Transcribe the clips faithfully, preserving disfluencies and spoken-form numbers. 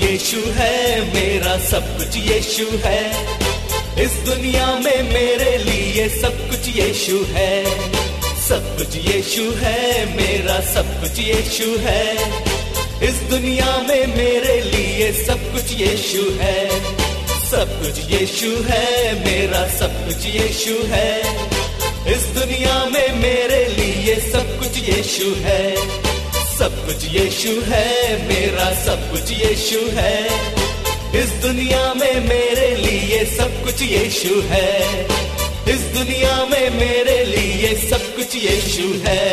यीशु है मेरा सब कुछ, यीशु है इस दुनिया में मेरे लिए सब कुछ, यीशु है सब कुछ, यीशु है मेरा सब कुछ, यीशु है इस दुनिया में मेरे लिए सब कुछ, यीशु है सब कुछ, यीशु है मेरा सब कुछ, यीशु है इस दुनिया में मेरे लिए सब कुछ, यीशु है सब कुछ, यीशु है मेरा सब कुछ, यीशु है इस दुनिया में मेरे लिए सब कुछ, यीशु है इस दुनिया में मेरे लिए सब कुछ, यीशु है।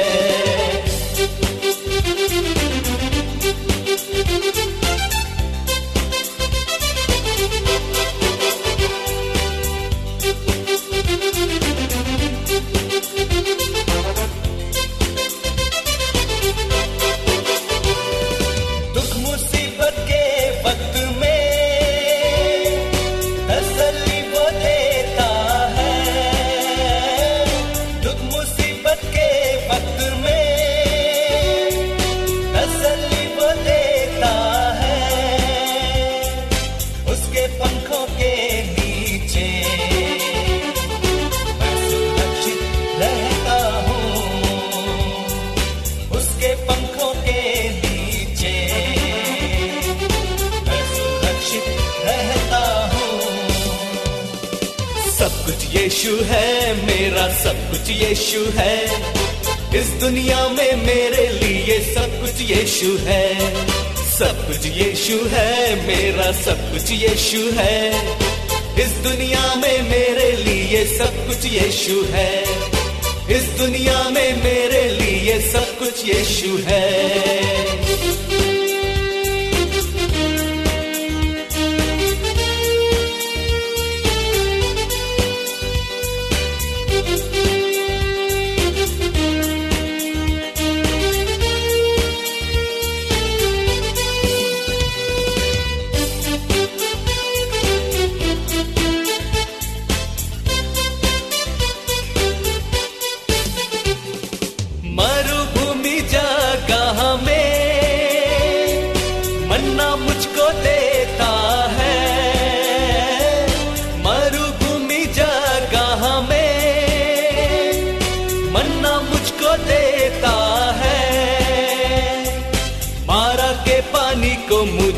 यीशु है मेरा सब कुछ, यीशु है इस दुनिया में मेरे लिए सब कुछ, यीशु है सब कुछ, यीशु है मेरा सब कुछ, यीशु है इस दुनिया में मेरे लिए सब कुछ, यीशु है इस दुनिया में मेरे लिए सब कुछ, यीशु है।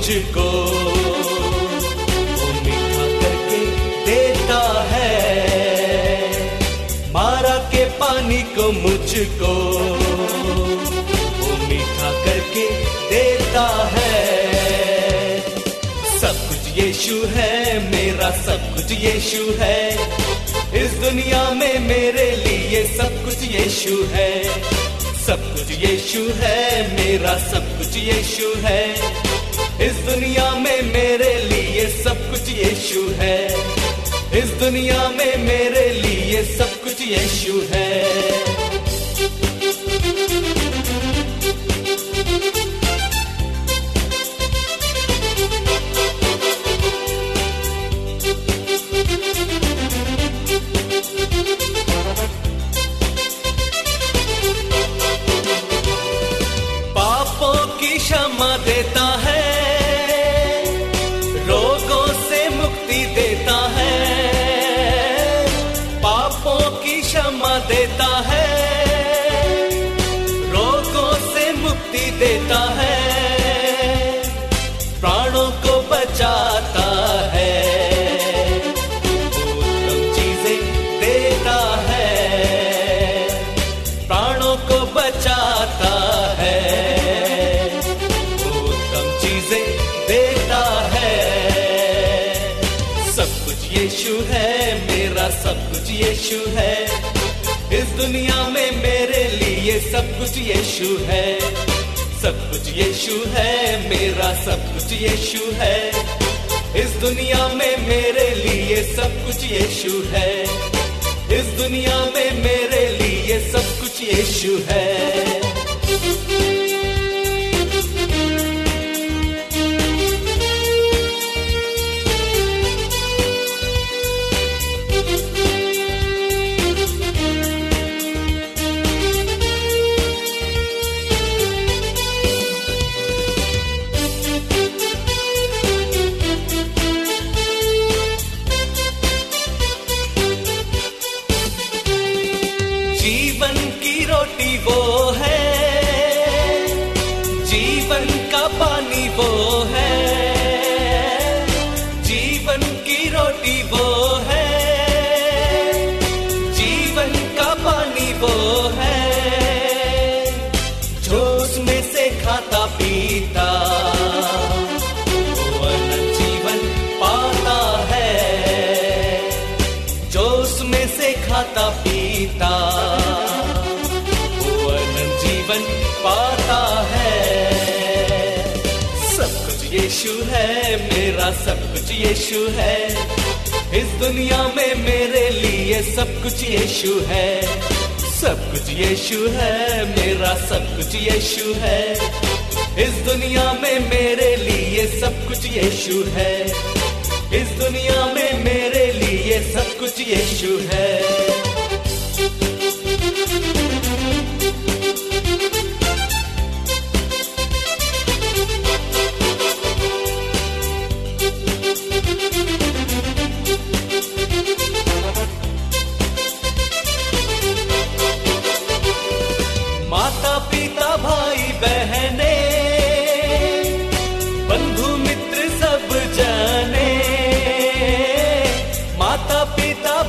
मुझको वो मीठा करके देता है, मारा के पानी को मुझको वो मीठा करके देता है। सब कुछ यीशु है मेरा सब कुछ, यीशु है इस दुनिया में मेरे लिए सब कुछ, यीशु है सब कुछ, यीशु है मेरा सब कुछ, यीशु है इस दुनिया में मेरे लिए सब कुछ, यीशु है इस दुनिया में मेरे लिए सब कुछ, यीशु है। क्षमा देता है, रोगों से मुक्ति देता है, प्राणों को बचाता है, उत्तम चीजें देता है, प्राणों को बचाता है, उत्तम चीजें देता है। सब कुछ यीशु है मेरा, सब कुछ यीशु है इस दुनिया में, मेरे लिए सब कुछ यीशु है, सब कुछ यीशु है मेरा, सब कुछ यीशु है इस दुनिया में, मेरे लिए सब कुछ यीशु है इस दुनिया में, मेरे लिए सब कुछ यीशु है। सब कुछ यीशु है इस दुनिया में, मेरे लिए सब कुछ यीशु है, सब कुछ यीशु है मेरा, सब कुछ यीशु है इस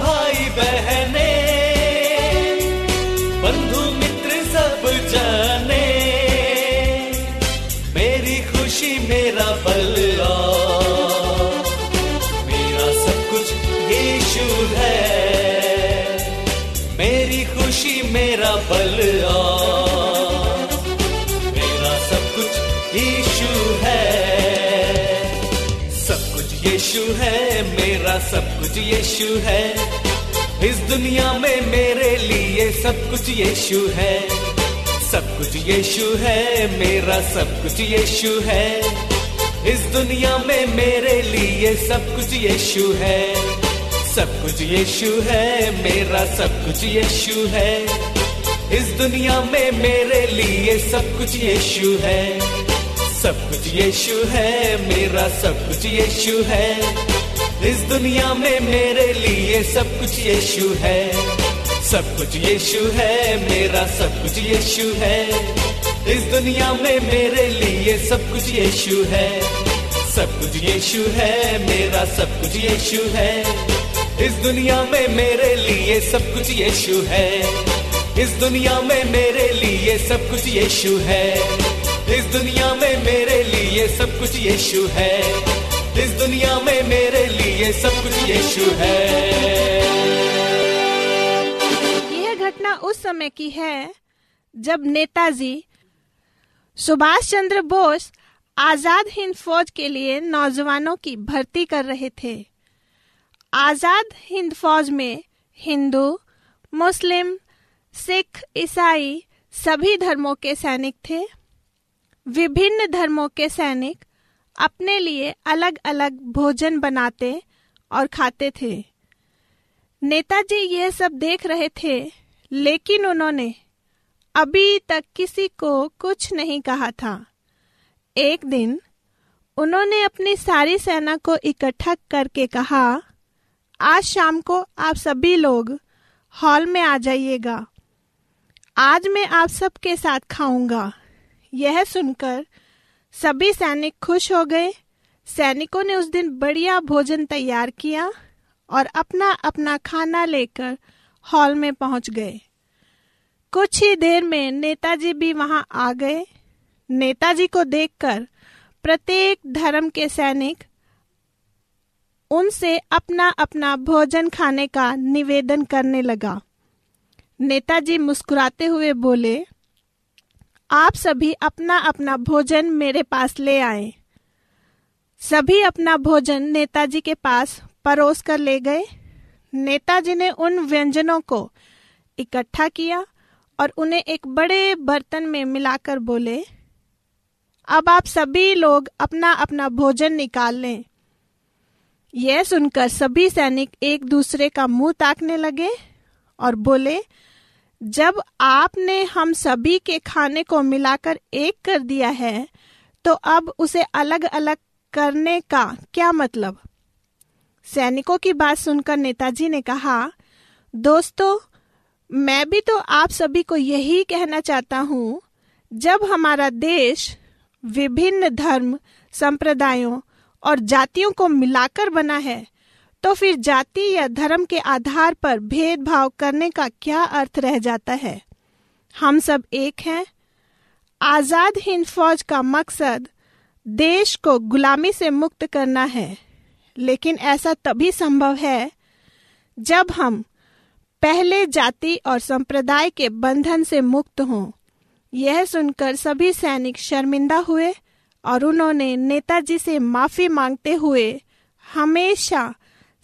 दुनिया में, मेरे लिए सब कुछ यीशु है इस दुनिया में, मेरे लिए सब कुछ यीशु है। सब कुछ यीशु है इस दुनिया में, मेरे लिए सब कुछ यीशु है, सब कुछ यीशु है मेरा, सब कुछ यीशु है इस दुनिया में, मेरे लिए सब कुछ यीशु है, सब कुछ यीशु है मेरा, सब कुछ यीशु है इस दुनिया में, मेरे लिए सब कुछ यीशु है, सब कुछ यीशु है मेरा, सब कुछ यीशु है इस दुनिया में, मेरे लिए सब कुछ यीशु है, सब कुछ यीशु है मेरा, सब कुछ यीशु है इस दुनिया में, मेरे लिए सब कुछ यीशु है, सब कुछ यीशु है मेरा, सब कुछ यीशु है इस दुनिया में, मेरे लिए सब कुछ यीशु है इस दुनिया में, मेरे लिए सब कुछ यीशु है इस दुनिया में, मेरे लिए सब कुछ यीशु है इस दुनिया में, मेरे लिए सब कुछ यीशु है। यह घटना उस समय की है जब नेताजी सुभाष चंद्र बोस आजाद हिंद फौज के लिए नौजवानों की भर्ती कर रहे थे। आजाद हिंद फौज में हिंदू, मुस्लिम, सिख, ईसाई सभी धर्मों के सैनिक थे। विभिन्न धर्मों के सैनिक अपने लिए अलग अलग भोजन बनाते और खाते थे। नेताजी यह सब देख रहे थे, लेकिन उन्होंने अभी तक किसी को कुछ नहीं कहा था। एक दिन उन्होंने अपनी सारी सेना को इकट्ठा करके कहा, आज शाम को आप सभी लोग हॉल में आ जाइएगा, आज मैं आप सबके साथ खाऊंगा। यह सुनकर सभी सैनिक खुश हो गए। सैनिकों ने उस दिन बढ़िया भोजन तैयार किया और अपना अपना खाना लेकर हॉल में पहुंच गए। कुछ ही देर में नेताजी भी वहां आ गए। नेताजी को देखकर प्रत्येक धर्म के सैनिक उनसे अपना अपना भोजन खाने का निवेदन करने लगा। नेताजी मुस्कुराते हुए बोले, आप सभी अपना अपना भोजन मेरे पास ले आए। सभी अपना भोजन नेताजी के पास परोस कर ले गए। नेताजी ने उन व्यंजनों को इकट्ठा किया और उन्हें एक बड़े बर्तन में मिलाकर बोले, अब आप सभी लोग अपना अपना भोजन निकाल लें। यह सुनकर सभी सैनिक एक दूसरे का मुंह ताकने लगे और बोले, जब आपने हम सभी के खाने को मिलाकर एक कर दिया है तो अब उसे अलग अलग करने का क्या मतलब। सैनिकों की बात सुनकर नेताजी ने कहा, दोस्तों मैं भी तो आप सभी को यही कहना चाहता हूँ, जब हमारा देश विभिन्न धर्म, संप्रदायों और जातियों को मिलाकर बना है तो फिर जाति या धर्म के आधार पर भेदभाव करने का क्या अर्थ रह जाता है। हम सब एक हैं। आजाद हिंद फौज का मकसद देश को गुलामी से मुक्त करना है, लेकिन ऐसा तभी संभव है जब हम पहले जाति और संप्रदाय के बंधन से मुक्त हों। यह सुनकर सभी सैनिक शर्मिंदा हुए और उन्होंने नेताजी से माफी मांगते हुए हमेशा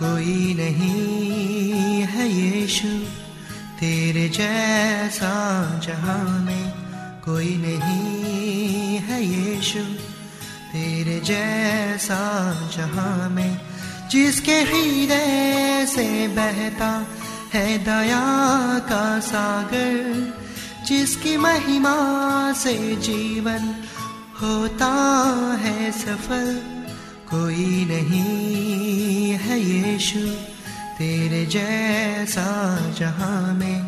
कोई नहीं है यीशु तेरे जैसा जहां में, कोई नहीं है यीशु तेरे जैसा जहां में, जिसके हृदय से बहता है दया का सागर, जिसकी महिमा से जीवन होता है सफल। कोई नहीं है यीशु तेरे जैसा जहां में,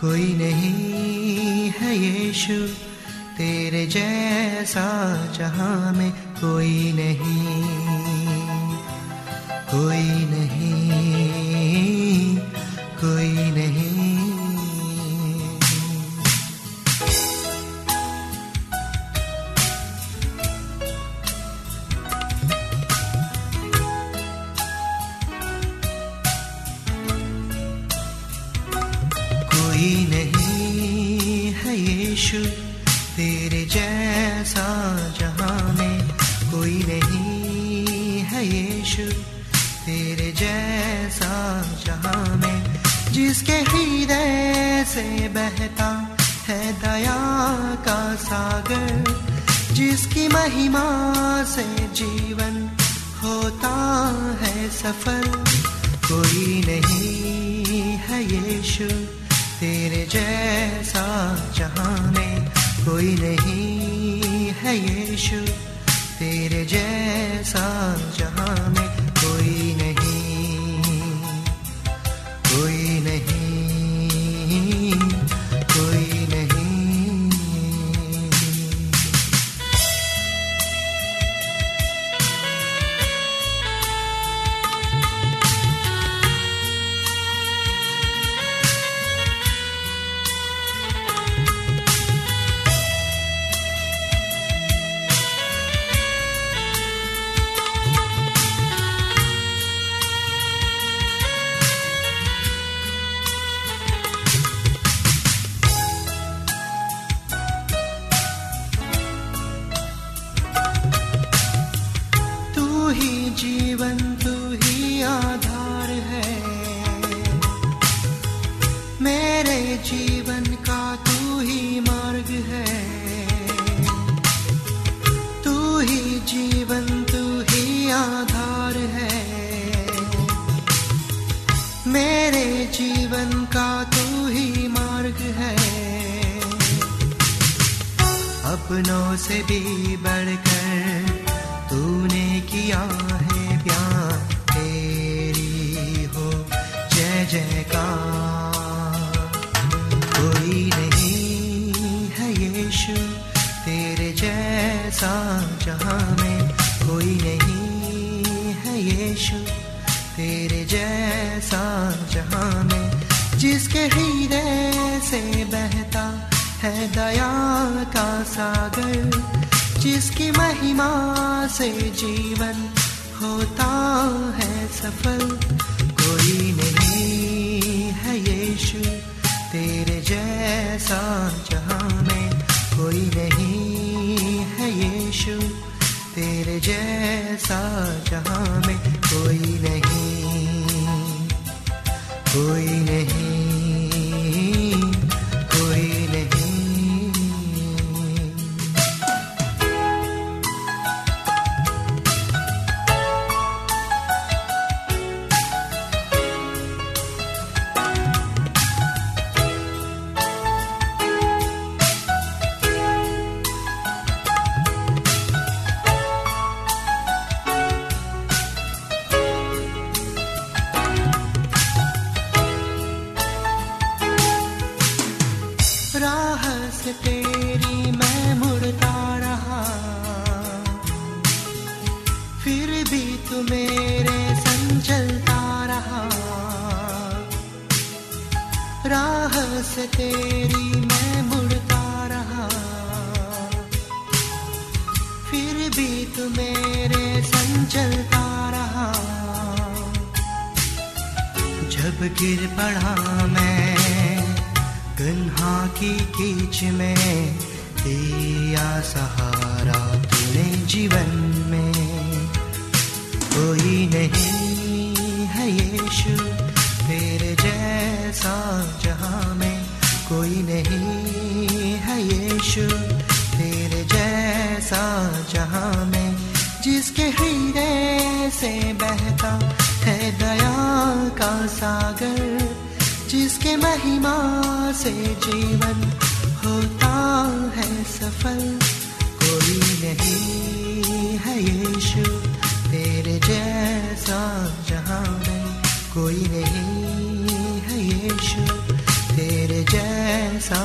कोई नहीं है यीशु तेरे जैसा जहां में, कोई नहीं, कोई नहीं, कोई नहीं। तेरे जैसा जहां में, कोई नहीं है यीशु तेरे जैसा जहां में, जिसके हृदय से बहता है दया का सागर, जिसकी महिमा से जीवन होता है सफल। कोई नहीं है यीशु तेरे जैसा जहां में, कोई नहीं है यीशु तेरे जैसा जहां में, कोई नहीं, कोई नहीं, कोई नहीं। सपनों से भी बढ़कर तूने किया है प्यार, तेरी हो जय जयकार। कोई नहीं है यीशु तेरे जैसा जहाँ में, कोई नहीं है यीशु तेरे जैसा जहाँ में। जिसके हृदय से बहता है दया का सागर, जिसकी महिमा से जीवन होता है सफल। कोई नहीं है यीशु तेरे जैसा जहाँ में, कोई नहीं है यीशु तेरे जैसा जहाँ में। कोई नहीं, कोई नहीं, जिसके महिमा से जीवन होता है सफल। कोई नहीं है यीशु तेरे जैसा जहाँ में, कोई नहीं है यीशु तेरे जैसा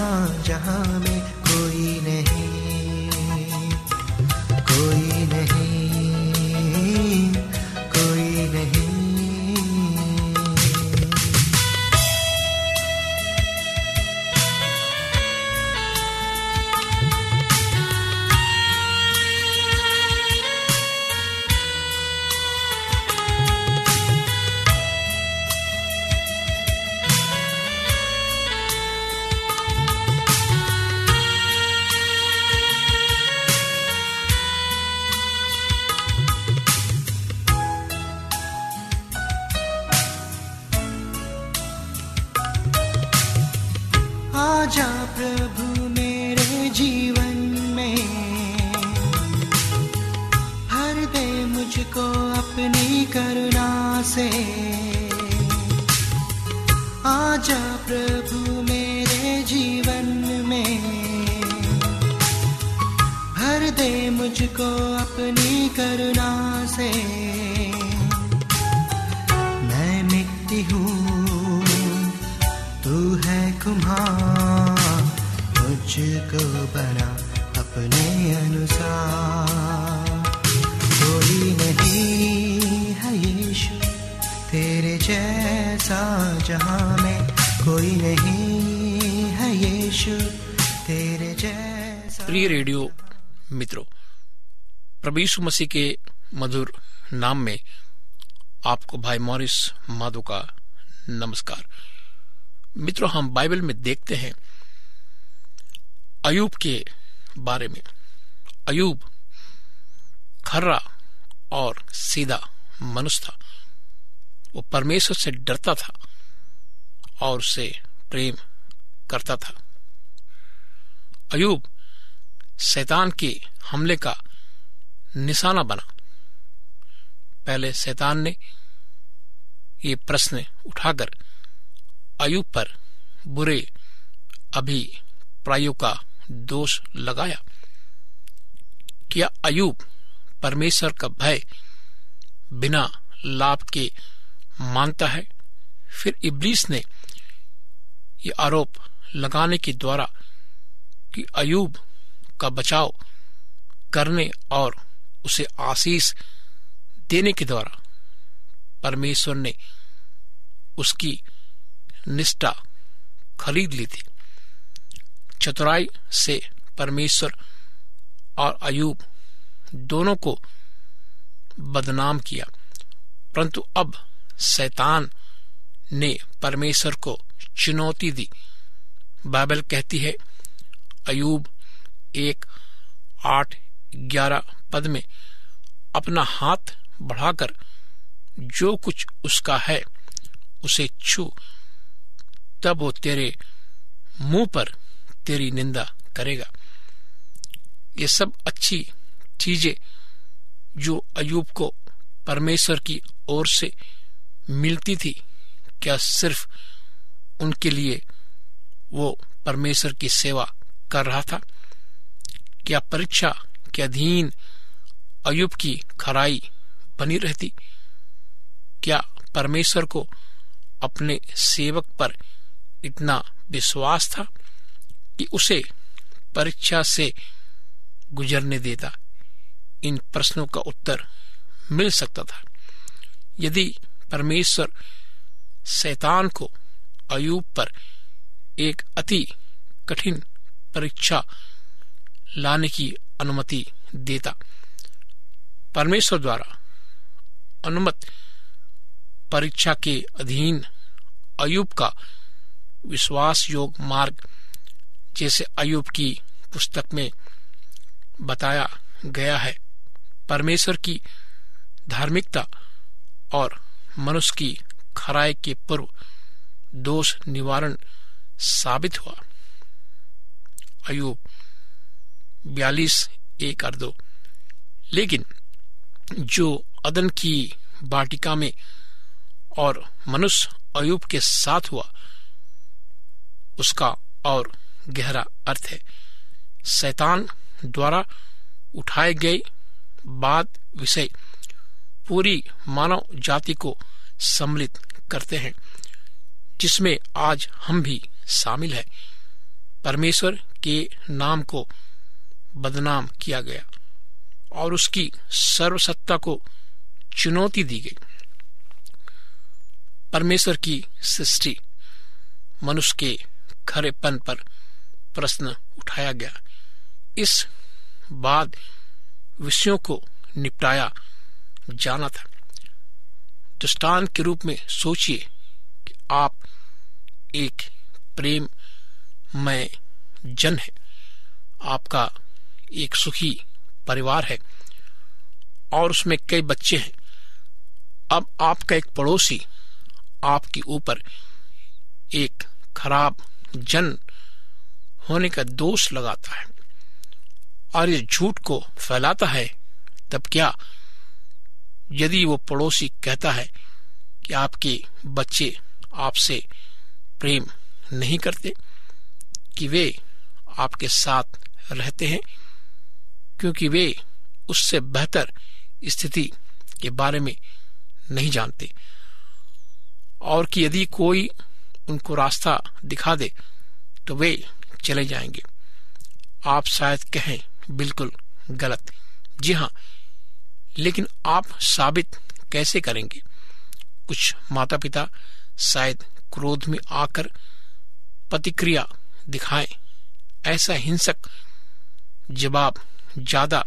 जहाँ में। कोई नहीं, कोई नहीं, कोई नहीं है यीशु तेरे जैसा। प्रिय रेडियो मित्रों, प्रभु यीशु मसीह के मधुर नाम में आपको भाई मॉरिस माधु का नमस्कार। मित्रों, हम बाइबल में देखते हैं अय्यूब के बारे में। अय्यूब खरा और सीधा मनुष्य था, वो परमेश्वर से डरता था और उसे प्रेम करता था। अय्यूब शैतान के हमले का निशाना बना। पहले शैतान ने ये प्रश्न उठाकर अय्यूब पर बुरे अभिप्रायों का दोष लगाया किया अय्यूब परमेश्वर का भय बिना लाभ के मानता है। फिर इब्लीस ने ये आरोप लगाने के द्वारा कि अय्यूब का बचाव करने और उसे आशीष देने के द्वारा परमेश्वर ने उसकी निष्ठा खरीद ली थी। चतुराई से परमेश्वर और अय्यूब दोनों को बदनाम किया, परंतु अब शैतान ने परमेश्वर को चुनौती दी। बाइबल कहती है अय्यूब एक आठ ग्यारह पद में, अपना हाथ बढ़ाकर जो कुछ उसका है उसे छू, तब वो तेरे मुंह पर तेरी निंदा करेगा। ये सब अच्छी चीजें जो अय्यूब को परमेश्वर की ओर से मिलती थी, क्या सिर्फ उनके लिए वो परमेश्वर की सेवा कर रहा था? क्या परीक्षा के अधीन अय्यूब की खराई बनी रहती? क्या परमेश्वर को अपने सेवक पर इतना विश्वास था कि उसे परीक्षा से गुजरने देता? इन प्रश्नों का उत्तर मिल सकता था यदि परमेश्वर शैतान को अय्यूब पर एक अति कठिन परीक्षा लाने की अनुमति देता। परमेश्वर द्वारा अनुमत परीक्षा के अधीन अय्यूब का विश्वास योग मार्ग, जैसे अय्यूब की पुस्तक में बताया गया है, परमेश्वर की धार्मिकता और मनुष्य की खराई के पूर्व दोष निवारण साबित हुआ। अय्यूब बयालीस एक और दो, लेकिन जो अदन की वाटिका में और मनुष्य अय्यूब के साथ हुआ उसका और गहरा अर्थ है। शैतान द्वारा उठाए गए बात विषय पूरी मानव जाति को सम्मिलित करते हैं, जिसमें आज हम भी शामिल हैं। परमेश्वर के नाम को बदनाम किया गया और उसकी सर्वसत्ता को चुनौती दी गई। परमेश्वर की सृष्टि मनुष्य के खरेपन पर प्रश्न उठाया गया, इस बाद विषयों को निपटाया जाना था। दृष्टांत के रूप में सोचिए कि आप एक प्रेम में जन है, आपका एक सुखी परिवार है और उसमें कई बच्चे हैं। अब आपका एक पड़ोसी आपके ऊपर एक खराब जन होने का दोष लगाता है और इस झूठ को फैलाता है, तब क्या यदि वो पड़ोसी कहता है कि आपके बच्चे आपसे प्रेम नहीं करते, कि वे आपके साथ रहते हैं क्योंकि वे उससे बेहतर स्थिति के बारे में नहीं जानते, और कि यदि कोई उनको रास्ता दिखा दे तो वे चले जाएंगे। आप शायद कहें बिल्कुल गलत, जी हाँ, लेकिन आप साबित कैसे करेंगे? कुछ माता पिता शायद क्रोध में आकर प्रतिक्रिया दिखाएं। ऐसा हिंसक जवाब ज्यादा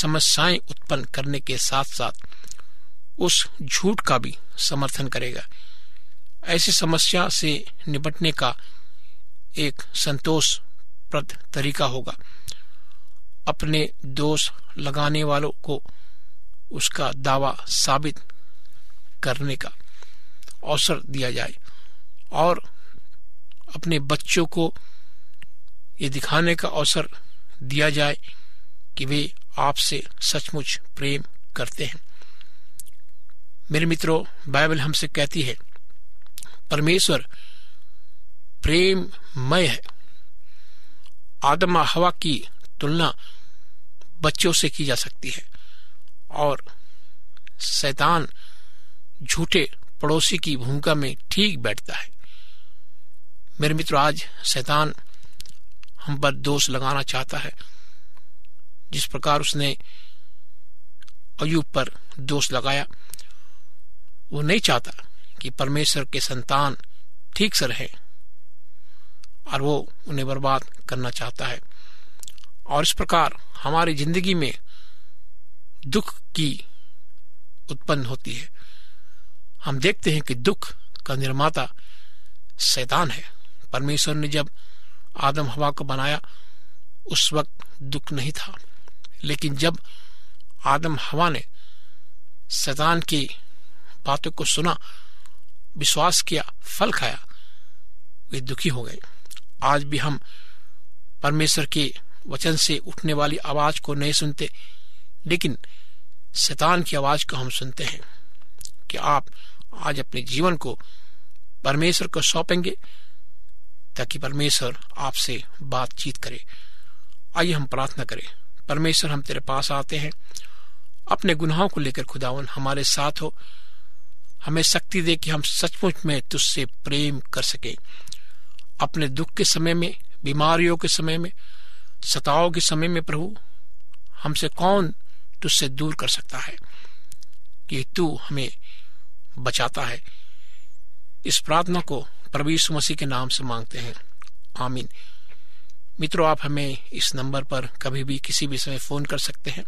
समस्याएं उत्पन्न करने के साथ साथ उस झूठ का भी समर्थन करेगा। ऐसी समस्या से निपटने का एक संतोषप्रद तरीका होगा अपने दोष लगाने वालों को उसका दावा साबित करने का अवसर दिया जाए और अपने बच्चों को ये दिखाने का अवसर दिया जाए कि वे आपसे सचमुच प्रेम करते हैं। मेरे मित्रों, बाइबल हमसे कहती है परमेश्वर प्रेममय है। आदम और हवा की तुलना बच्चों से की जा सकती है और शैतान झूठे पड़ोसी की भूमिका में ठीक बैठता है। मेरे मित्रों, आज शैतान हम पर दोष लगाना चाहता है। जिस प्रकार उसने अय्यूब पर दोष लगाया, वो नहीं चाहता कि परमेश्वर के संतान ठीक से रहे और वो उन्हें बर्बाद करना चाहता है। और इस प्रकार हमारी जिंदगी में दुख की उत्पन्न होती है। हम देखते हैं कि दुख का निर्माता शैतान है। परमेश्वर ने जब आदम हवा को बनाया उस वक्त दुख नहीं था, लेकिन जब आदम हवा ने शैतान की बातों को सुना, विश्वास किया, फल खाया, वे दुखी हो गए। आज भी हम परमेश्वर के वचन से उठने वाली आवाज को नहीं सुनते, लेकिन शैतान की आवाज को हम सुनते हैं। कि आप आज अपने जीवन को परमेश्वर को सौंपेंगे ताकि परमेश्वर आपसे बातचीत करे? आइए हम प्रार्थना करें। परमेश्वर, हम तेरे पास आते हैं। अपने गुनाहों को लेकर खुदावन हमारे साथ हो। हमें शक्ति दे कि हम सचमुच में तुझसे प्रेम कर सके। अपने दुख के समय में, बीमारियों के समय में, सताव के समय में प्रभु, हमसे कौन तुझसे दूर कर सकता है? कि तू हमें बचाता है। इस प्रार्थना को प्रभु यीशु मसीह के नाम से मांगते हैं, आमीन। मित्रों, आप हमें इस नंबर पर कभी भी किसी भी समय फोन कर सकते हैं,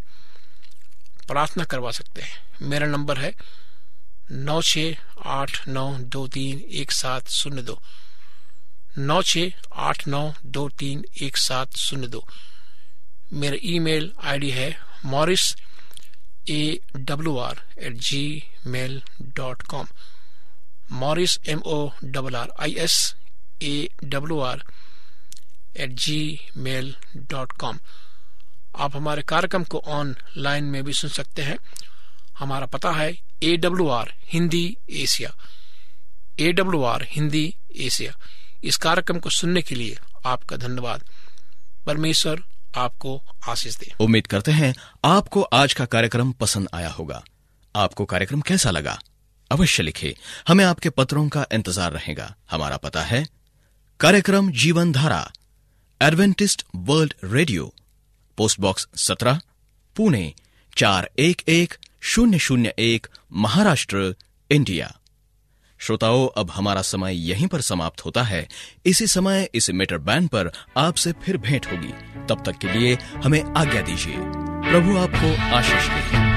प्रार्थना करवा सकते हैं। मेरा नंबर है नौ छः आठ नौ दो तीन एक सात शून्य दो नौ छः आठ नौ दो तीन एक सात शून्य दो। मेरा ईमेल आईडी है Morris A W R at Gmail dot com Morris M O double R I S A W R at Gmail dot com. आप हमारे कार्यक्रम को ऑनलाइन में भी सुन सकते हैं। हमारा पता है A W R Hindi Asia, A W R Hindi Asia. इस कार्यक्रम को सुनने के लिए आपका धन्यवाद। परमेश्वर आपको आशीष दे। उम्मीद करते हैं आपको आज का कार्यक्रम पसंद आया होगा। आपको कार्यक्रम कैसा लगा अवश्य लिखें, हमें आपके पत्रों का इंतजार रहेगा। हमारा पता है कार्यक्रम Jeevan Dhara, Adventist World Radio, post box सत्रह, पुणे चार एक एक शून्य शून्य एक, महाराष्ट्र, इंडिया। श्रोताओं, अब हमारा समय यहीं पर समाप्त होता है। इसी समय इस मीटर बैंड पर आपसे फिर भेंट होगी। तब तक के लिए हमें आज्ञा दीजिए। प्रभु आपको आशीष दे।